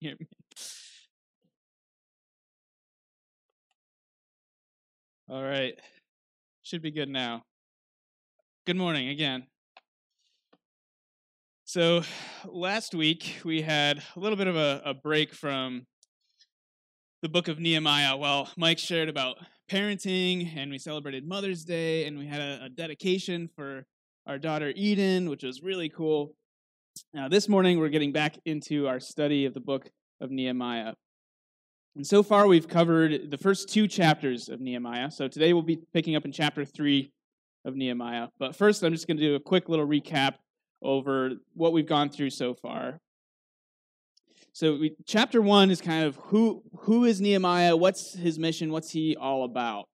hear me. All right. Should be good now. Good morning again. So last week we had a little bit of a break from the book of Nehemiah while Mike shared about parenting, and we celebrated Mother's Day, and we had a dedication for our daughter Eden, which was really cool. Now this morning we're getting back into our study of the book of Nehemiah. And so far we've covered the first two chapters of Nehemiah. So today we'll be picking up in chapter 3 of Nehemiah. But first I'm just going to do a quick little recap over what we've gone through so far. So chapter 1 is kind of who is Nehemiah, what's his mission, what's he all about?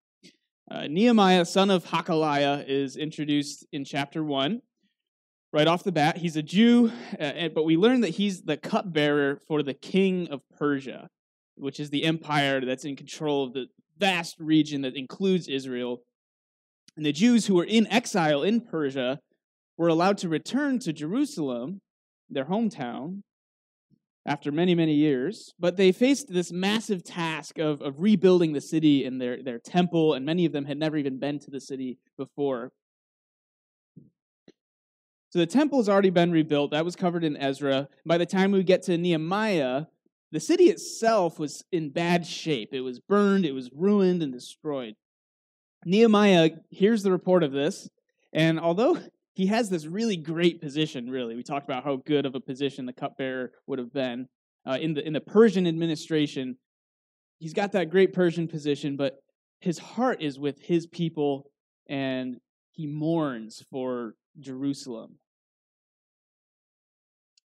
Nehemiah, son of Hachaliah, is introduced in chapter 1. Right off the bat, he's a Jew, but we learn that he's the cupbearer for the king of Persia, which is the empire that's in control of the vast region that includes Israel. And the Jews who were in exile in Persia were allowed to return to Jerusalem, their hometown, after many, many years. But they faced this massive task of rebuilding the city and their temple, and many of them had never even been to the city before. So the temple's already been rebuilt. That was covered in Ezra. By the time we get to Nehemiah, the city itself was in bad shape. It was burned, it was ruined, and destroyed. Nehemiah hears the report of this, and although he has this really great position, really, we talked about how good of a position the cupbearer would have been in the Persian administration. He's got that great Persian position, but his heart is with his people, and he mourns for Jerusalem.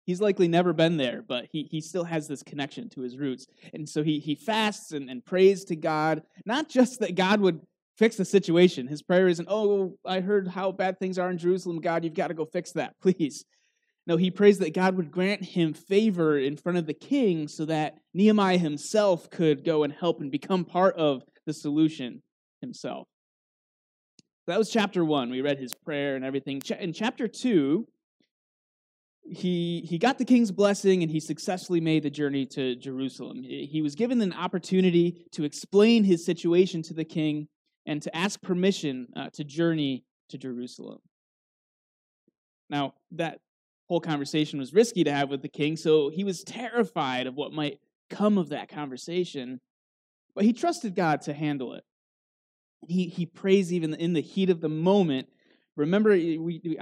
He's likely never been there, but he still has this connection to his roots. And so he fasts and prays to God, not just that God would fix the situation. His prayer isn't, oh, I heard how bad things are in Jerusalem. God, you've got to go fix that, please. No, he prays that God would grant him favor in front of the king so that Nehemiah himself could go and help and become part of the solution himself. That was chapter 1. We read his prayer and everything. In chapter 2, He got the king's blessing, and he successfully made the journey to Jerusalem. He was given an opportunity to explain his situation to the king and to ask permission to journey to Jerusalem. Now, that whole conversation was risky to have with the king, so he was terrified of what might come of that conversation, but he trusted God to handle it. He prays even in the heat of the moment. Remember,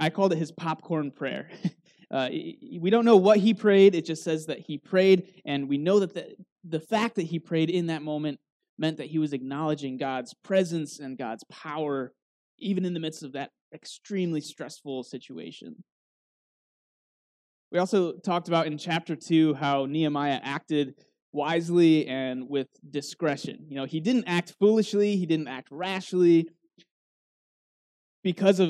I called it his popcorn prayer. We don't know what he prayed. It just says that he prayed, and we know that the fact that he prayed in that moment meant that he was acknowledging God's presence and God's power, even in the midst of that extremely stressful situation. We also talked about in chapter 2 how Nehemiah acted wisely and with discretion. You know, he didn't act foolishly, he didn't act rashly, because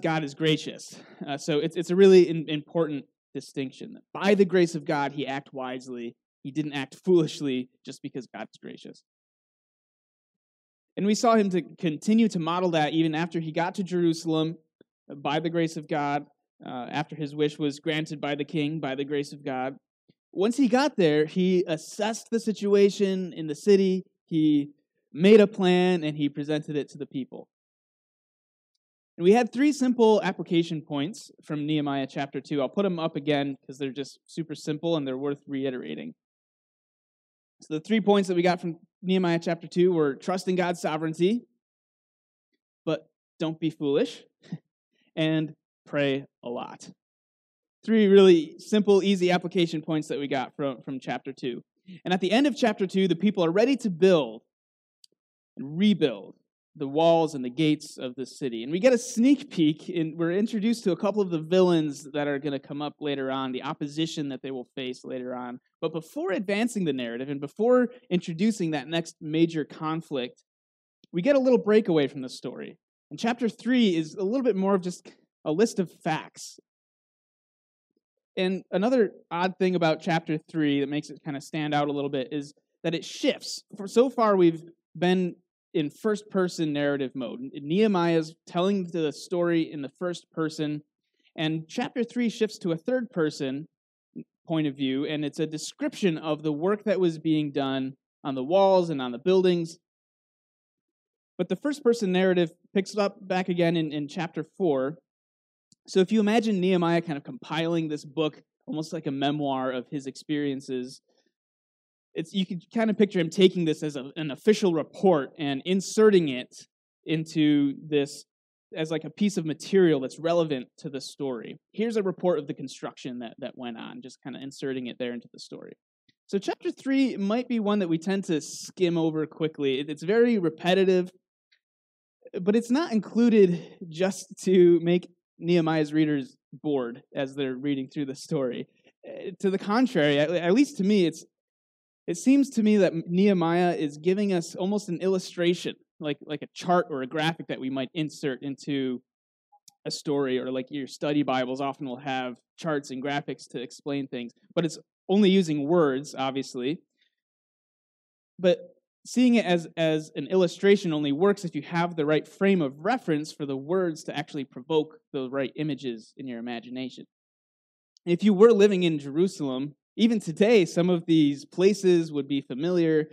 God is gracious. So it's a really important distinction. That by the grace of God, he acted wisely. He didn't act foolishly just because God is gracious. And we saw him to continue to model that even after he got to Jerusalem by the grace of God, after his wish was granted by the king by the grace of God. Once he got there, he assessed the situation in the city. He made a plan, and he presented it to the people. And we had 3 simple application points from Nehemiah chapter 2. I'll put them up again because they're just super simple and they're worth reiterating. So the 3 points that we got from Nehemiah chapter 2 were trust in God's sovereignty, but don't be foolish, and pray a lot. 3 really simple, easy application points that we got from chapter 2. And at the end of chapter 2, the people are ready to build and rebuild the walls and the gates of the city. And we get a sneak peek, and we're introduced to a couple of the villains that are going to come up later on, the opposition that they will face later on. But before advancing the narrative and before introducing that next major conflict, we get a little breakaway from the story. And chapter 3 is a little bit more of just a list of facts. And another odd thing about chapter 3 that makes it kind of stand out a little bit is that it shifts. So far, we've been in first-person narrative mode. Nehemiah's telling the story in the first person, and chapter 3 shifts to a third person, point of view, and it's a description of the work that was being done on the walls and on the buildings. But the first-person narrative picks it up back again in chapter 4. So if you imagine Nehemiah kind of compiling this book, almost like a memoir of his experiences, you can kind of picture him taking this as an official report and inserting it into this as like a piece of material that's relevant to the story. Here's a report of the construction that went on, just kind of inserting it there into the story. So chapter 3 might be one that we tend to skim over quickly. It's very repetitive, but it's not included just to make Nehemiah's readers bored as they're reading through the story. To the contrary, at least to me, it seems to me that Nehemiah is giving us almost an illustration, like a chart or a graphic that we might insert into a story, or like your study Bibles often will have charts and graphics to explain things. But it's only using words, obviously. But seeing it as an illustration only works if you have the right frame of reference for the words to actually provoke the right images in your imagination. If you were living in Jerusalem, even today, some of these places would be familiar.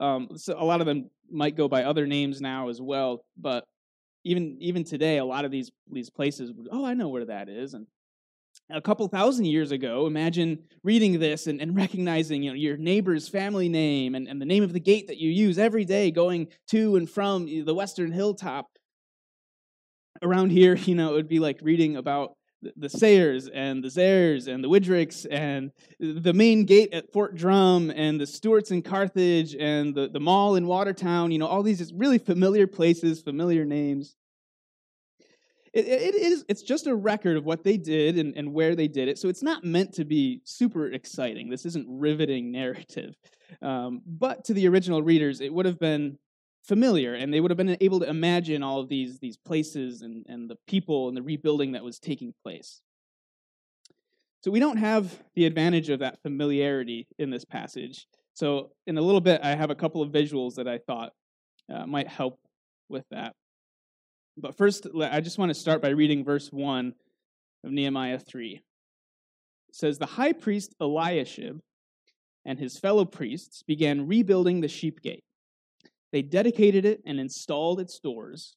So a lot of them might go by other names now as well, but even today, a lot of these places, I know where that is. And a couple thousand years ago, imagine reading this and recognizing, your neighbor's family name and the name of the gate that you use every day going to and from the western hilltop. Around here, it would be like reading about the Sayers and the Zares and the Widricks and the main gate at Fort Drum and the Stuarts in Carthage and the mall in Watertown, all these just really familiar places, familiar names. It's just a record of what they did and where they did it, so it's not meant to be super exciting. This isn't riveting narrative. But to the original readers, it would have been familiar, and they would have been able to imagine all of these places and the people and the rebuilding that was taking place. So we don't have the advantage of that familiarity in this passage. So in a little bit, I have a couple of visuals that I thought might help with that. But first, I just want to start by reading verse 1 of Nehemiah 3. It says, "The high priest Eliashib and his fellow priests began rebuilding the Sheep Gate. They dedicated it and installed its doors.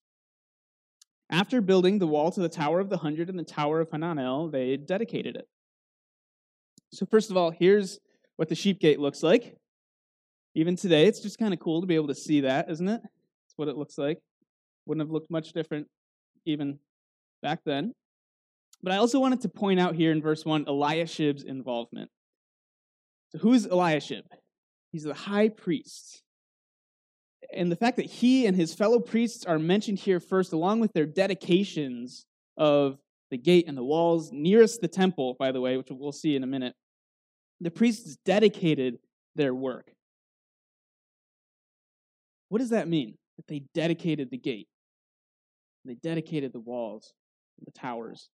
After building the wall to the Tower of the Hundred and the Tower of Hananel, they dedicated it." So first of all, here's what the Sheep Gate looks like. Even today, it's just kind of cool to be able to see that, isn't it? That's what it looks like. Wouldn't have looked much different even back then. But I also wanted to point out here in verse 1, Eliashib's involvement. So who is Eliashib? He's the high priest. And the fact that he and his fellow priests are mentioned here first, along with their dedications of the gate and the walls, nearest the temple, by the way, which we'll see in a minute, the priests dedicated their work. What does that mean? That they dedicated the gate. They dedicated the walls, the towers.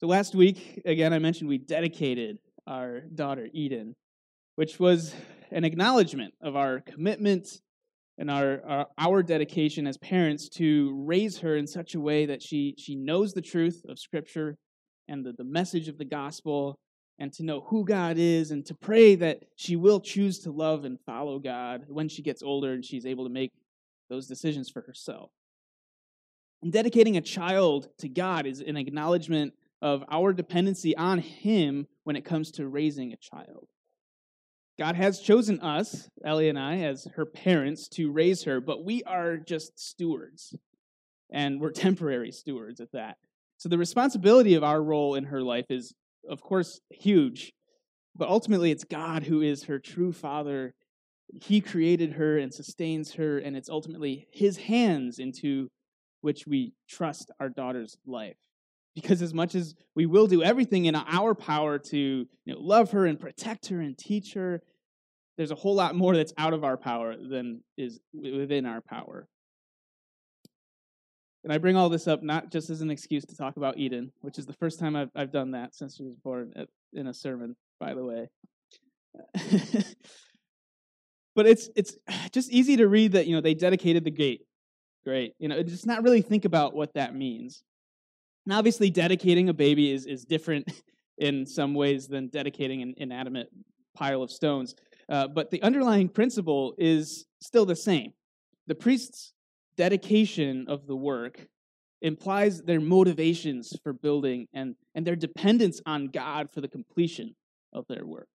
So last week, again, I mentioned we dedicated our daughter Eden, which was an acknowledgement of our commitment and our dedication as parents to raise her in such a way that she knows the truth of Scripture and the message of the gospel, and to know who God is, and to pray that she will choose to love and follow God when she gets older and she's able to make those decisions for herself. And dedicating a child to God is an acknowledgement of our dependency on Him when it comes to raising a child. God has chosen us, Ellie and I, as her parents to raise her, but we are just stewards, and we're temporary stewards at that. So the responsibility of our role in her life is, of course, huge, but ultimately it's God who is her true father. He created her and sustains her, and it's ultimately His hands into which we trust our daughter's life. Because as much as we will do everything in our power to love her and protect her and teach her, there's a whole lot more that's out of our power than is within our power. And I bring all this up not just as an excuse to talk about Eden, which is the first time I've done that since she was born in a sermon, by the way. But it's just easy to read that, they dedicated the gate. Great. Just not really think about what that means. And obviously dedicating a baby is different in some ways than dedicating an inanimate pile of stones. But the underlying principle is still the same. The priest's dedication of the work implies their motivations for building and their dependence on God for the completion of their work.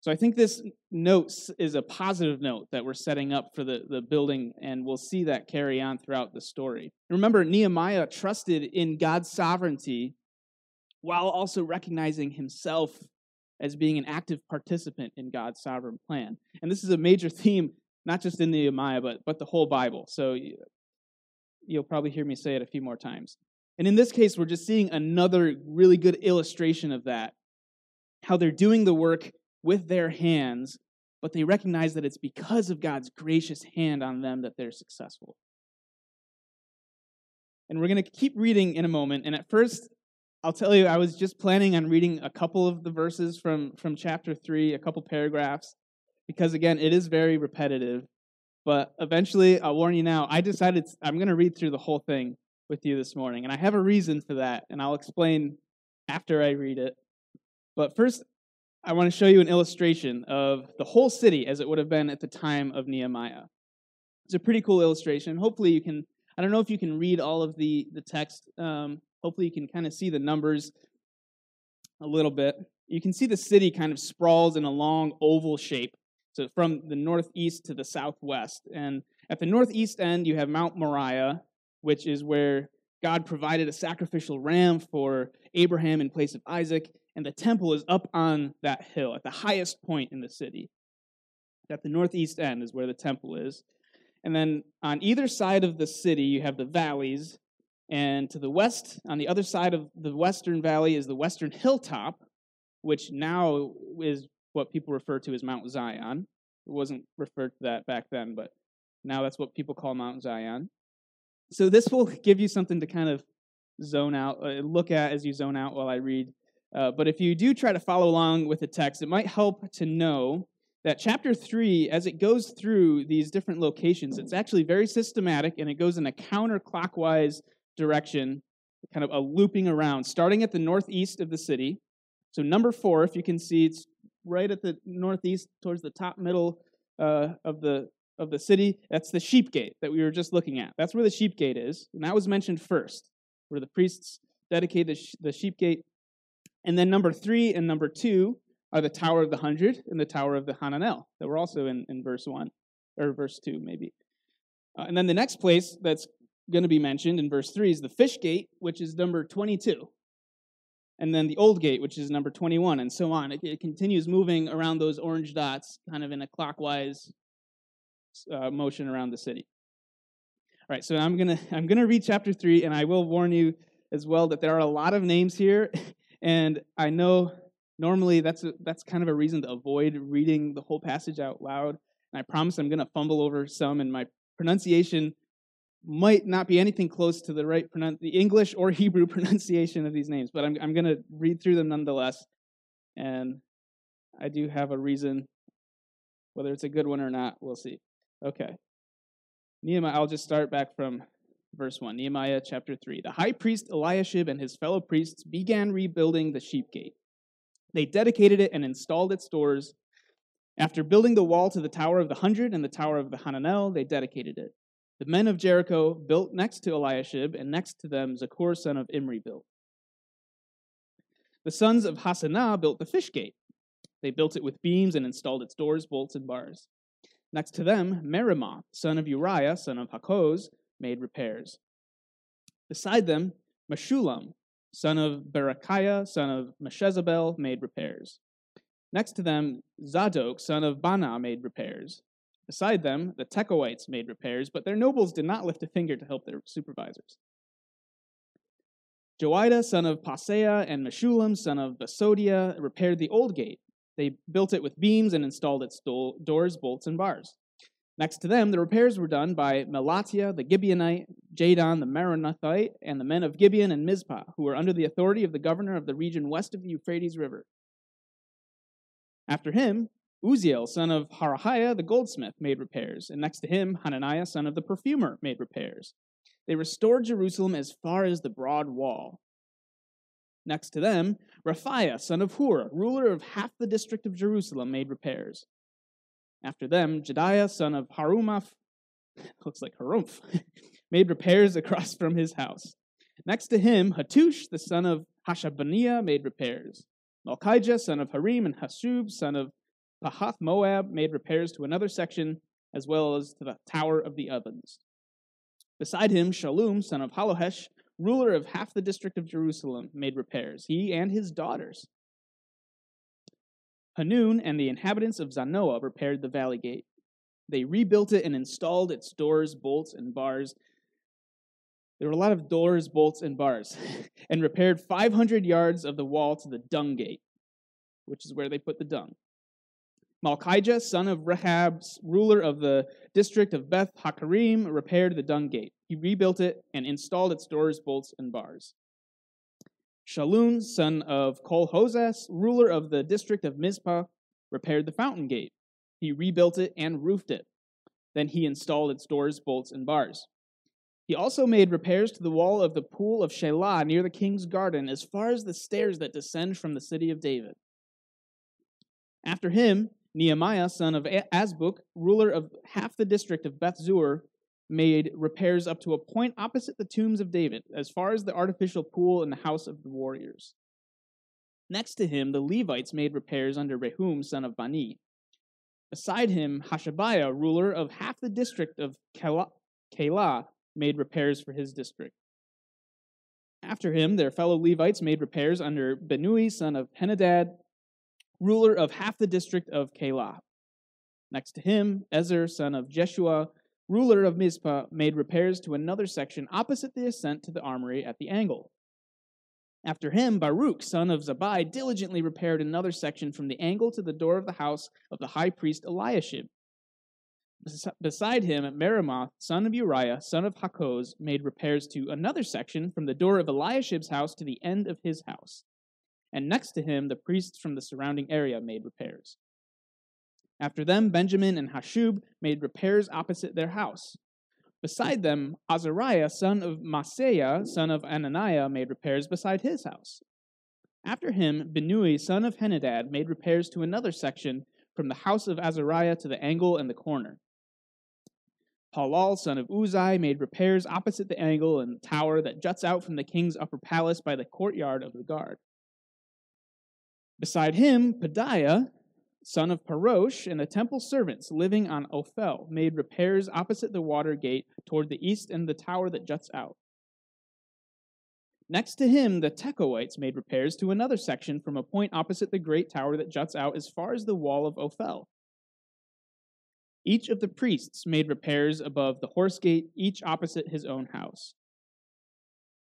So I think this note is a positive note that we're setting up for the building, and we'll see that carry on throughout the story. Remember, Nehemiah trusted in God's sovereignty while also recognizing himself as being an active participant in God's sovereign plan. And this is a major theme, not just in Nehemiah, but the whole Bible. So you'll probably hear me say it a few more times. And in this case, we're just seeing another really good illustration of that, how they're doing the work with their hands, but they recognize that it's because of God's gracious hand on them that they're successful. And we're going to keep reading in a moment. And at first, I'll tell you, I was just planning on reading a couple of the verses from chapter 3, a couple paragraphs, because, again, it is very repetitive. But eventually, I'll warn you now, I decided I'm going to read through the whole thing with you this morning. And I have a reason for that, and I'll explain after I read it. But first, I want to show you an illustration of the whole city as it would have been at the time of Nehemiah. It's a pretty cool illustration. Hopefully you can, I don't know if you can read all of the text. Hopefully you can kind of see the numbers a little bit. You can see the city kind of sprawls in a long oval shape, so from the northeast to the southwest. And at the northeast end, you have Mount Moriah, which is where God provided a sacrificial ram for Abraham in place of Isaac, and the temple is up on that hill at the highest point in the city. At the northeast end is where the temple is. And then on either side of the city, you have the valleys, and to the west, on the other side of the western valley is the western hilltop, which now is what people refer to as Mount Zion. It wasn't referred to that back then, but now that's what people call Mount Zion. So this will give you something to kind of zone out, look at as you zone out while I read. But if you do try to follow along with the text, it might help to know that chapter 3, as it goes through these different locations, it's actually very systematic, and it goes in a counterclockwise direction, kind of a looping around, starting at the northeast of the city. So number 4, if you can see, it's right at the northeast towards the top middle of the city. That's the Sheep Gate that we were just looking at. That's where the Sheep Gate is, and that was mentioned first, where the priests dedicate the Sheep Gate. And then number 3 and number 2 are the Tower of the Hundred and the Tower of the Hananel that were also in verse 1, or verse 2 maybe. And then the next place that's going to be mentioned in verse 3 is the Fish Gate, which is number 22. And then the Old Gate, which is number 21, and so on. It continues moving around those orange dots, kind of in a clockwise motion around the city. All right, so I'm gonna read chapter 3, and I will warn you as well that there are a lot of names here, and I know normally that's kind of a reason to avoid reading the whole passage out loud. And I promise I'm gonna fumble over some, and my pronunciation might not be anything close to the right the English or Hebrew pronunciation of these names, but I'm gonna read through them nonetheless, and I do have a reason. Whether it's a good one or not, we'll see. Okay. Nehemiah, I'll just start back from verse 1. Nehemiah chapter 3. The high priest Eliashib and his fellow priests began rebuilding the Sheep Gate. They dedicated it and installed its doors. After building the wall to the Tower of the Hundred and the Tower of the Hananel, they dedicated it. The men of Jericho built next to Eliashib, and next to them Zakor son of Imri built. The sons of Hasanah built the Fish Gate. They built it with beams and installed its doors, bolts, and bars. Next to them, Merimoth, son of Uriah, son of Hakkoz, made repairs. Beside them, Meshullam, son of Berekiah, son of Meshezabel, made repairs. Next to them, Zadok, son of Bana, made repairs. Beside them, the Tekoites made repairs, but their nobles did not lift a finger to help their supervisors. Joiada, son of Paseah, and Meshullam, son of Basodiah, repaired the Old Gate. They built it with beams and installed its doors, bolts, and bars. Next to them, the repairs were done by Melatiah the Gibeonite, Jadon the Meronothite, and the men of Gibeon and Mizpah, who were under the authority of the governor of the region west of the Euphrates River. After him, Uziel, son of Harahiah the goldsmith, made repairs, and next to him, Hananiah, son of the perfumer, made repairs. They restored Jerusalem as far as the broad wall. Next to them, Raphaiah, son of Hur, ruler of half the district of Jerusalem, made repairs. After them, Jediah, son of Harumph, looks like Harumph, made repairs across from his house. Next to him, Hattush, the son of Hashabniah, made repairs. Malkijah, son of Harim, and Hashub, son of Pahath-Moab, made repairs to another section, as well as to the Tower of the Ovens. Beside him, Shallum, son of Halohesh, ruler of half the district of Jerusalem, made repairs, he and his daughters. Hanun and the inhabitants of Zanoah repaired the Valley Gate. They rebuilt it and installed its doors, bolts, and bars. There were a lot of doors, bolts, and bars, and repaired 500 yards of the wall to the Dung Gate, which is where they put the dung. Malkijah, son of Rehab, ruler of the district of Beth Hakarim, repaired the Dung Gate. He rebuilt it and installed its doors, bolts, and bars. Shallun, son of Kolhoses, ruler of the district of Mizpah, repaired the Fountain Gate. He rebuilt it and roofed it. Then he installed its doors, bolts, and bars. He also made repairs to the wall of the pool of Shelah near the king's garden, as far as the stairs that descend from the city of David. After him, Nehemiah, son of Azbuk, ruler of half the district of Beth-zur, made repairs up to a point opposite the tombs of David, as far as the artificial pool and the house of the warriors. Next to him, the Levites made repairs under Rehum, son of Bani. Beside him, Hashabiah, ruler of half the district of Keilah, made repairs for his district. After him, their fellow Levites made repairs under Benui, son of Henadad, ruler of half the district of Keilah. Next to him, Ezer, son of Jeshua, ruler of Mizpah, made repairs to another section opposite the ascent to the armory at the angle. After him, Baruch, son of Zabai, diligently repaired another section from the angle to the door of the house of the high priest Eliashib. Beside him, Meremoth, son of Uriah, son of Hakkoz, made repairs to another section from the door of Eliashib's house to the end of his house. And next to him, the priests from the surrounding area made repairs. After them, Benjamin and Hashub made repairs opposite their house. Beside them, Azariah, son of Maaseiah, son of Ananiah, made repairs beside his house. After him, Benui, son of Henadad, made repairs to another section from the house of Azariah to the angle and the corner. Palal, son of Uzai, made repairs opposite the angle and the tower that juts out from the king's upper palace by the courtyard of the guard. Beside him, Pedaiah, son of Parosh, and the temple servants living on Ophel, made repairs opposite the water gate toward the east and the tower that juts out. Next to him, the Tekoites made repairs to another section from a point opposite the great tower that juts out as far as the wall of Ophel. Each of the priests made repairs above the horse gate, each opposite his own house.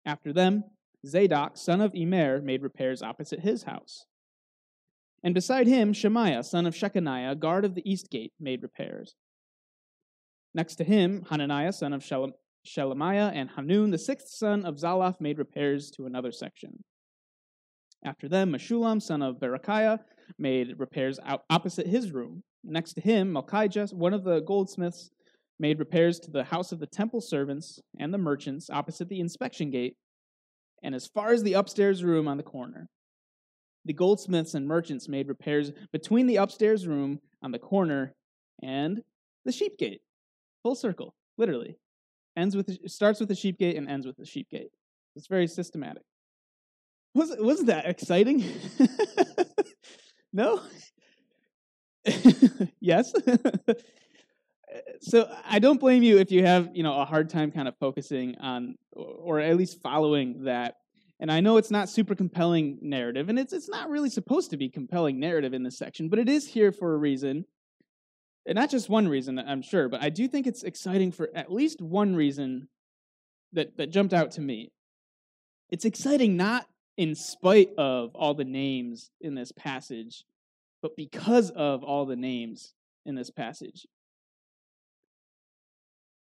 After them, Zadok, son of Immer, made repairs opposite his house. And beside him, Shemaiah, son of Shechaniah, guard of the east gate, made repairs. Next to him, Hananiah, son of Shelemiah, and Hanun, the sixth son of Zalaph, made repairs to another section. After them, Meshullam, son of Berekiah, made repairs opposite his room. Next to him, Malkijah, one of the goldsmiths, made repairs to the house of the temple servants and the merchants opposite the inspection gate, and as far as the upstairs room on the corner. The goldsmiths and merchants made repairs between the upstairs room on the corner and the sheep gate. Full circle, literally. Starts with the sheep gate and ends with the sheep gate. It's very systematic. Wasn't that exciting? No? Yes? So I don't blame you if you have, a hard time kind of focusing on, or at least following that. And I know it's not super compelling narrative, and it's not really supposed to be compelling narrative in this section, but it is here for a reason, and not just one reason, I'm sure, but I do think it's exciting for at least one reason that jumped out to me. It's exciting not in spite of all the names in this passage, but because of all the names in this passage.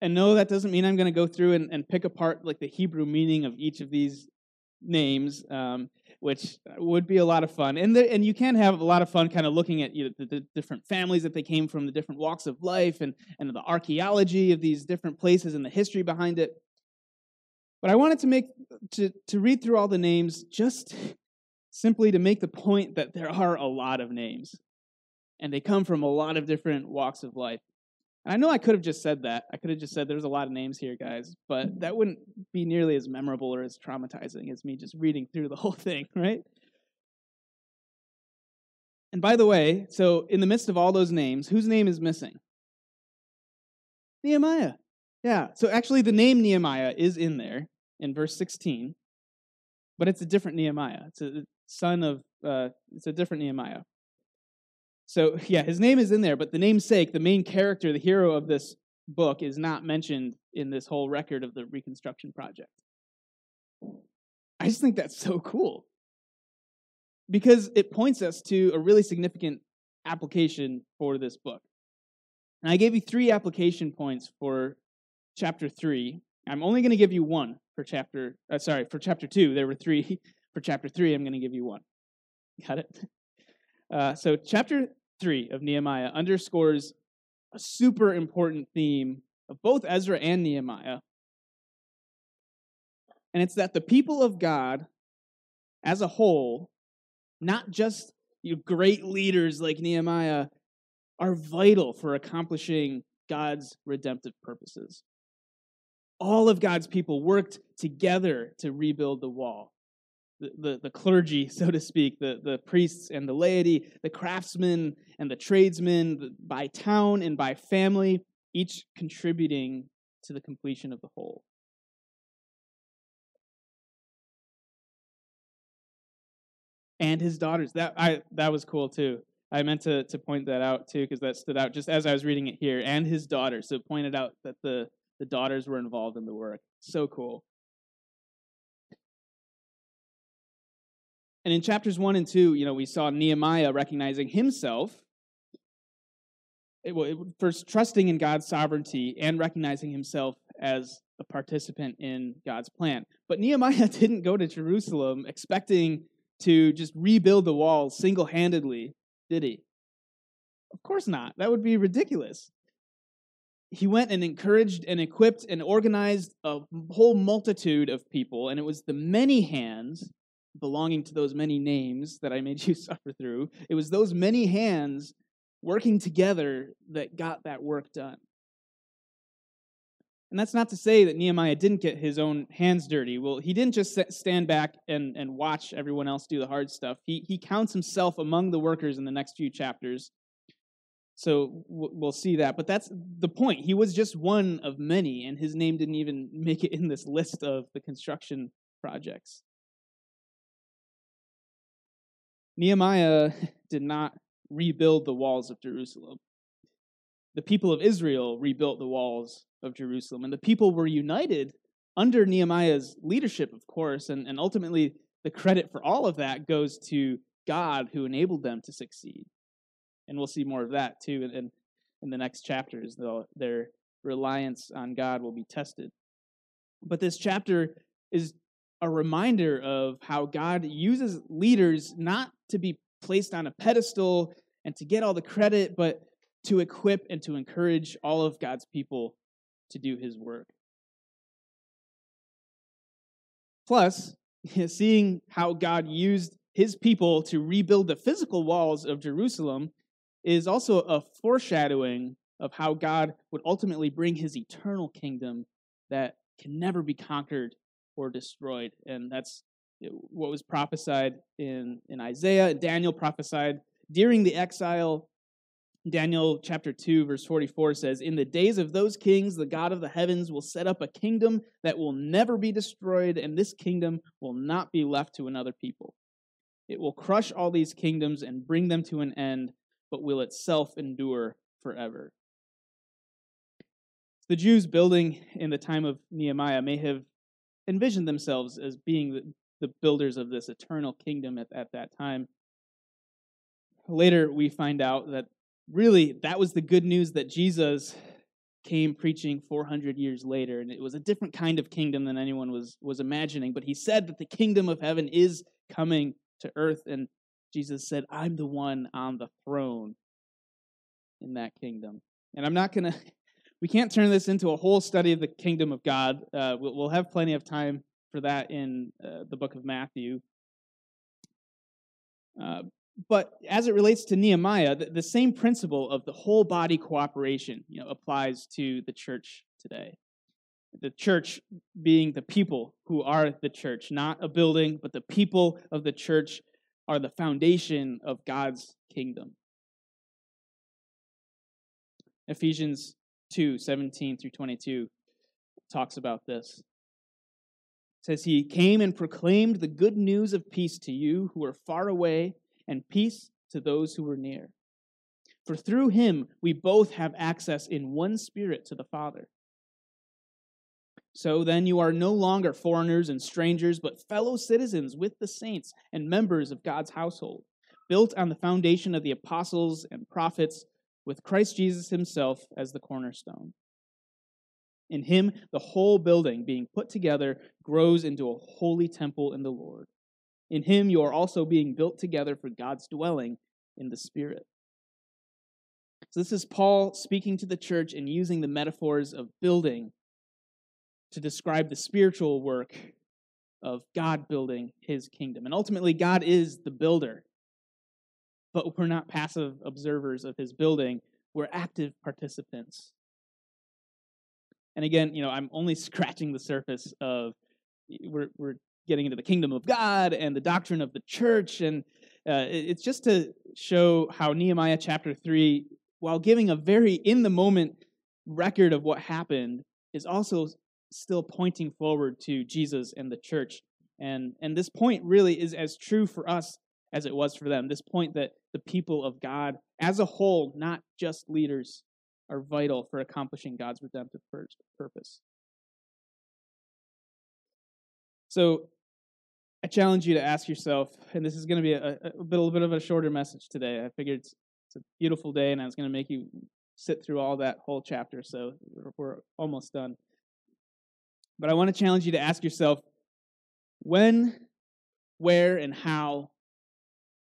And no, that doesn't mean I'm going to go through and pick apart like the Hebrew meaning of each of these names, which would be a lot of fun. And you can have a lot of fun kind of looking at the different families that they came from, the different walks of life, and the archaeology of these different places and the history behind it. But I wanted to read through all the names just simply to make the point that there are a lot of names, and they come from a lot of different walks of life. And I know I could have just said that. I could have just said there's a lot of names here, guys, but that wouldn't be nearly as memorable or as traumatizing as me just reading through the whole thing, right? And by the way, so in the midst of all those names, whose name is missing? Nehemiah. Yeah, so actually the name Nehemiah is in there in verse 16, but it's a different Nehemiah. It's a son of, it's a different Nehemiah. So yeah, his name is in there, but the namesake, the main character, the hero of this book, is not mentioned in this whole record of the reconstruction project. I just think that's so cool, because it points us to a really significant application for this book. And I gave you 3 application points for chapter 3. I'm only going to give you one for chapter 2. There were 3. For chapter 3, I'm going to give you one. Got it? So chapter 3 of Nehemiah underscores a super important theme of both Ezra and Nehemiah. And it's that the people of God as a whole, not just your great leaders like Nehemiah, are vital for accomplishing God's redemptive purposes. All of God's people worked together to rebuild the wall. The clergy, so to speak, the priests and the laity, the craftsmen and the tradesmen, by town and by family, each contributing to the completion of the whole. And his daughters. That was cool too. I meant to point that out too, because that stood out just as I was reading it here. And his daughters. So it pointed out that the daughters were involved in the work. So cool. And in chapters 1 and 2, we saw Nehemiah recognizing himself, first trusting in God's sovereignty and recognizing himself as a participant in God's plan. But Nehemiah didn't go to Jerusalem expecting to just rebuild the wall single-handedly, did he? Of course not. That would be ridiculous. He went and encouraged and equipped and organized a whole multitude of people, and it was the many hands belonging to those many names that I made you suffer through. It was those many hands working together that got that work done. And that's not to say that Nehemiah didn't get his own hands dirty. Well, he didn't just stand back and watch everyone else do the hard stuff. He counts himself among the workers in the next few chapters. So we'll see that. But that's the point. He was just one of many, and his name didn't even make it in this list of the construction projects. Nehemiah did not rebuild the walls of Jerusalem. The people of Israel rebuilt the walls of Jerusalem, and the people were united under Nehemiah's leadership, of course, and ultimately the credit for all of that goes to God, who enabled them to succeed. And we'll see more of that, too, in the next chapters, though their reliance on God will be tested. But this chapter is a reminder of how God uses leaders not to be placed on a pedestal and to get all the credit, but to equip and to encourage all of God's people to do his work. Plus, seeing how God used his people to rebuild the physical walls of Jerusalem is also a foreshadowing of how God would ultimately bring his eternal kingdom that can never be conquered or destroyed. And that's what was prophesied in Isaiah. Daniel prophesied during the exile. Daniel chapter 2, verse 44 says, "In the days of those kings, the God of the heavens will set up a kingdom that will never be destroyed, and this kingdom will not be left to another people. It will crush all these kingdoms and bring them to an end, but will itself endure forever." The Jews building in the time of Nehemiah may have envisioned themselves as being the builders of this eternal kingdom at that time. Later, we find out that really, that was the good news that Jesus came preaching 400 years later, and it was a different kind of kingdom than anyone was imagining, but he said that the kingdom of heaven is coming to earth, and Jesus said, "I'm the one on the throne in that kingdom." And we can't turn this into a whole study of the kingdom of God. We'll have plenty of time for that in the book of Matthew. But as it relates to Nehemiah, the same principle of the whole body cooperation, applies to the church today. The church being the people who are the church, not a building, but the people of the church are the foundation of God's kingdom. Ephesians 2:17-22 talks about this. It says, "He came and proclaimed the good news of peace to you who are far away, and peace to those who were near. For through him we both have access in one spirit to the Father. So then you are no longer foreigners and strangers, but fellow citizens with the saints and members of God's household, built on the foundation of the apostles and prophets, with Christ Jesus himself as the cornerstone. In him, the whole building being put together grows into a holy temple in the Lord. In him, you are also being built together for God's dwelling in the Spirit." So this is Paul speaking to the church and using the metaphors of building to describe the spiritual work of God building his kingdom. And ultimately, God is the builder. But we're not passive observers of his building. We're active participants. And again, I'm only scratching the surface of, we're getting into the kingdom of God and the doctrine of the church. And it's just to show how Nehemiah chapter 3, while giving a very in-the-moment record of what happened, is also still pointing forward to Jesus and the church. And this point really is as true for us as it was for them, this point that the people of God as a whole, not just leaders, are vital for accomplishing God's redemptive purpose. So I challenge you to ask yourself, and this is going to be a little bit of a shorter message today. I figured it's a beautiful day, and I was going to make you sit through all that whole chapter, so we're almost done. But I want to challenge you to ask yourself, when, where, and how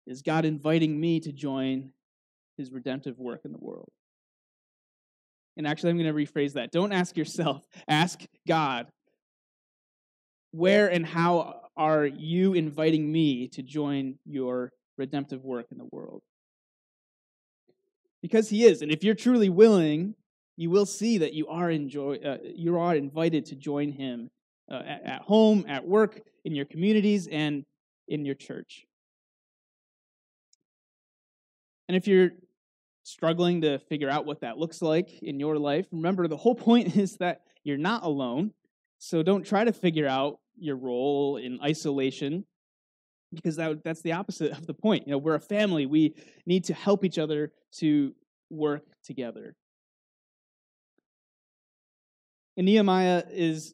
is God inviting me to join his redemptive work in the world? And actually, I'm going to rephrase that. Don't ask yourself. Ask God, where and how are you inviting me to join your redemptive work in the world? Because he is. And if you're truly willing, you will see that you are invited to join him at home, at work, in your communities, and in your church. And if you're struggling to figure out what that looks like in your life, remember the whole point is that you're not alone. So don't try to figure out your role in isolation, because that's the opposite of the point. We're a family. We need to help each other to work together. And Nehemiah is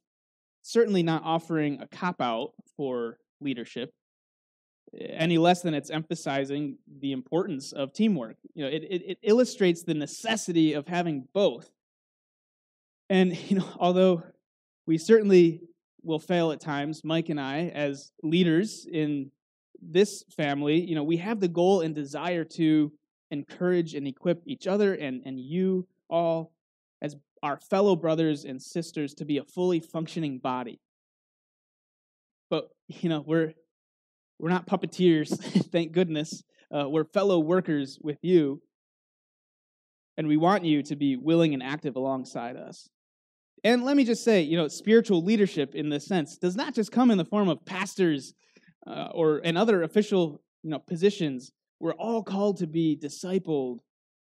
certainly not offering a cop-out for leadership, any less than it's emphasizing the importance of teamwork. It illustrates the necessity of having both. And although we certainly will fail at times, Mike and I, as leaders in this family, we have the goal and desire to encourage and equip each other and you all as our fellow brothers and sisters to be a fully functioning body. But, we're not puppeteers, thank goodness. We're fellow workers with you, and we want you to be willing and active alongside us. And let me just say, spiritual leadership in this sense does not just come in the form of pastors and other official positions. We're all called to be discipled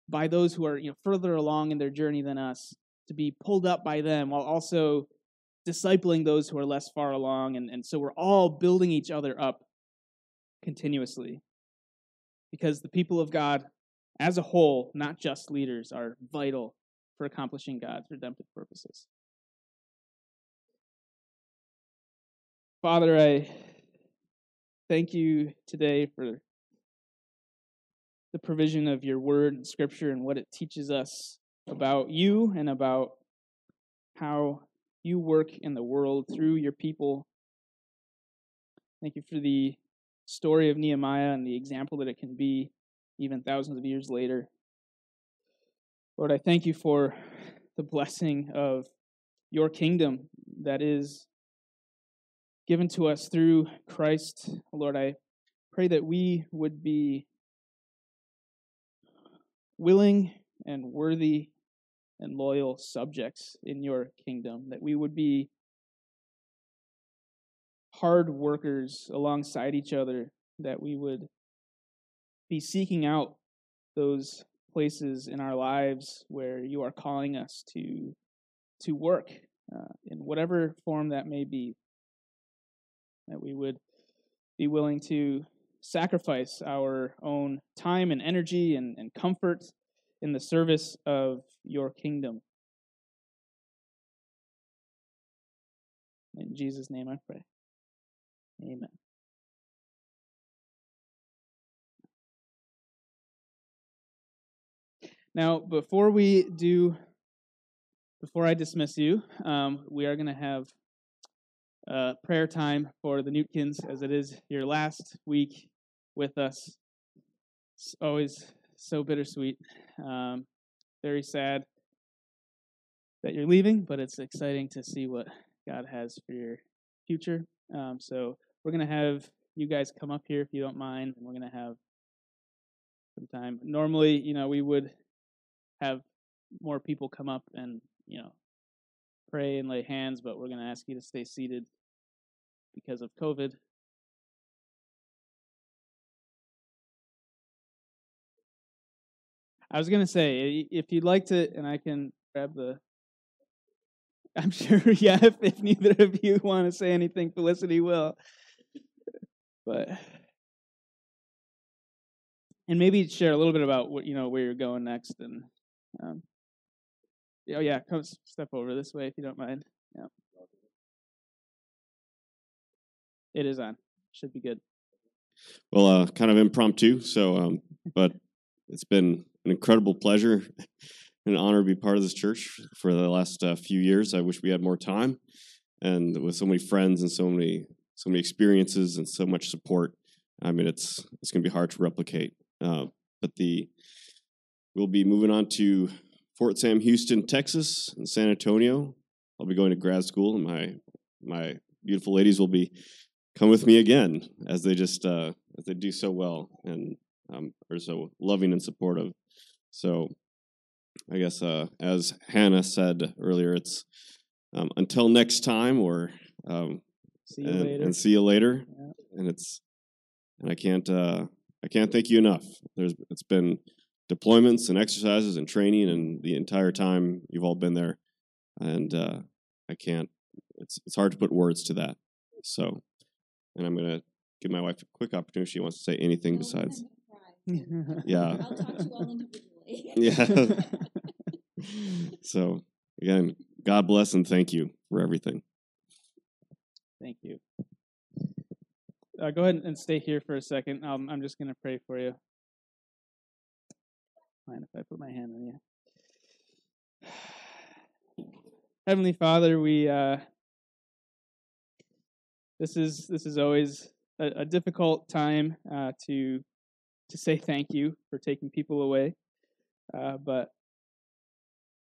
by those who are further along in their journey than us, to be pulled up by them while also discipling those who are less far along. And so we're all building each other up continuously, because the people of God as a whole, not just leaders, are vital for accomplishing God's redemptive purposes. Father, I thank you today for the provision of your word and scripture and what it teaches us about you and about how you work in the world through your people. Thank you for the story of Nehemiah and the example that it can be even thousands of years later. Lord, I thank you for the blessing of your kingdom that is given to us through Christ. Lord, I Pray that we would be willing and worthy and loyal subjects in your kingdom, that we would be hard workers alongside each other, that we would be seeking out those places in our lives where you are calling us to work in whatever form that may be, that we would be willing to sacrifice our own time and energy and comfort in the service of your kingdom. In Jesus' name I pray. Amen. Now, before I dismiss you, we are going to have prayer time for the Newtkins, as it is your last week with us. It's always so bittersweet. Very sad that you're leaving, but it's exciting to see what God has for your future. So we're going to have you guys come up here if you don't mind, and we're going to have some time. Normally, we would have more people come up and, pray and lay hands, but we're going to ask you to stay seated because of COVID. I was going to say, if you'd like to, and I can grab the, I'm sure, yeah, if neither of you want to say anything, Felicity will. But, and maybe share a little bit about what, where you're going next and, oh, yeah, come step over this way if you don't mind. Yeah. It is on. Should be good. Well, kind of impromptu, so, but it's been an incredible pleasure and honor to be part of this church for the last few years. I wish we had more time, and with so many friends and so many experiences and so much support. I mean, it's going to be hard to replicate, but we'll be moving on to Fort Sam Houston, Texas, and San Antonio. I'll be going to grad school, and my beautiful ladies will be come with me again, as they just as they do so well and are so loving and supportive. So, I guess as Hannah said earlier, it's until next time, or see you later. And see you later. Yeah. And I can't thank you enough. It's been deployments and exercises and training, and the entire time you've all been there, and it's hard to put words to that. So, and I'm gonna give my wife a quick opportunity if she wants to say anything besides. Yeah. I'll talk to you all individually. Yeah. So again, God bless and thank you for everything. Thank you. Go ahead and stay here for a second. I'm just gonna pray for you. Mind if I put my hand on you? Heavenly Father, we this is always a difficult time to say thank you for taking people away, but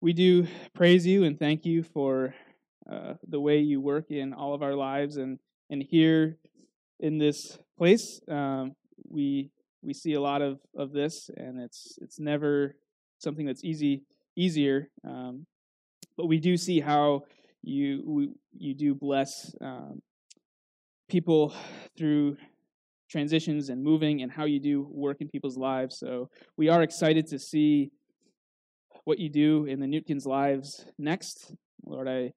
we do praise you and thank you for the way you work in all of our lives and here in this place. We see a lot of this, and it's never something that's easier. But we do see how you do bless people through transitions and moving, and how you do work in people's lives. So we are excited to see what you do in the Newtkins' lives next. Lord, I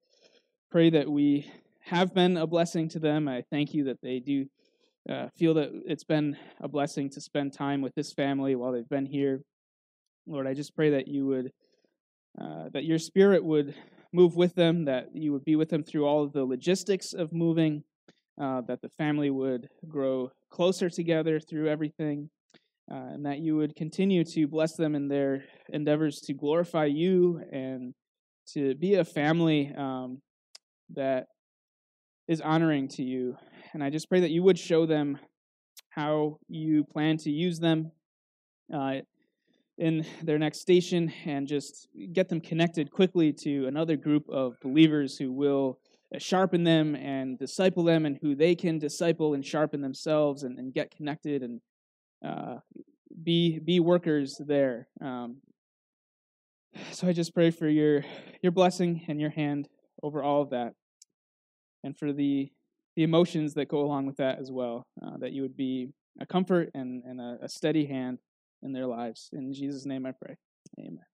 pray that we have been a blessing to them. I thank you that they do feel that it's been a blessing to spend time with this family while they've been here. Lord, I just pray that you would, that your spirit would move with them, that you would be with them through all of the logistics of moving, that the family would grow closer together through everything, and that you would continue to bless them in their endeavors to glorify you and to be a family that is honoring to you. And I just pray that you would show them how you plan to use them in their next station, and just get them connected quickly to another group of believers who will sharpen them and disciple them, and who they can disciple and sharpen themselves, and get connected and be workers there. So I just pray for your blessing and your hand over all of that, and for the emotions that go along with that as well, that you would be a comfort and a steady hand in their lives. In Jesus' name I pray. Amen.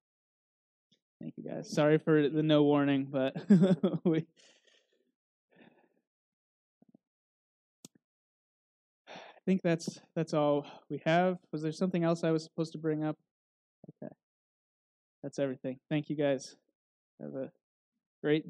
Thank you, guys. Sorry for the no warning, but I think that's all we have. Was there something else I was supposed to bring up? Okay. That's everything. Thank you, guys. Have a great day.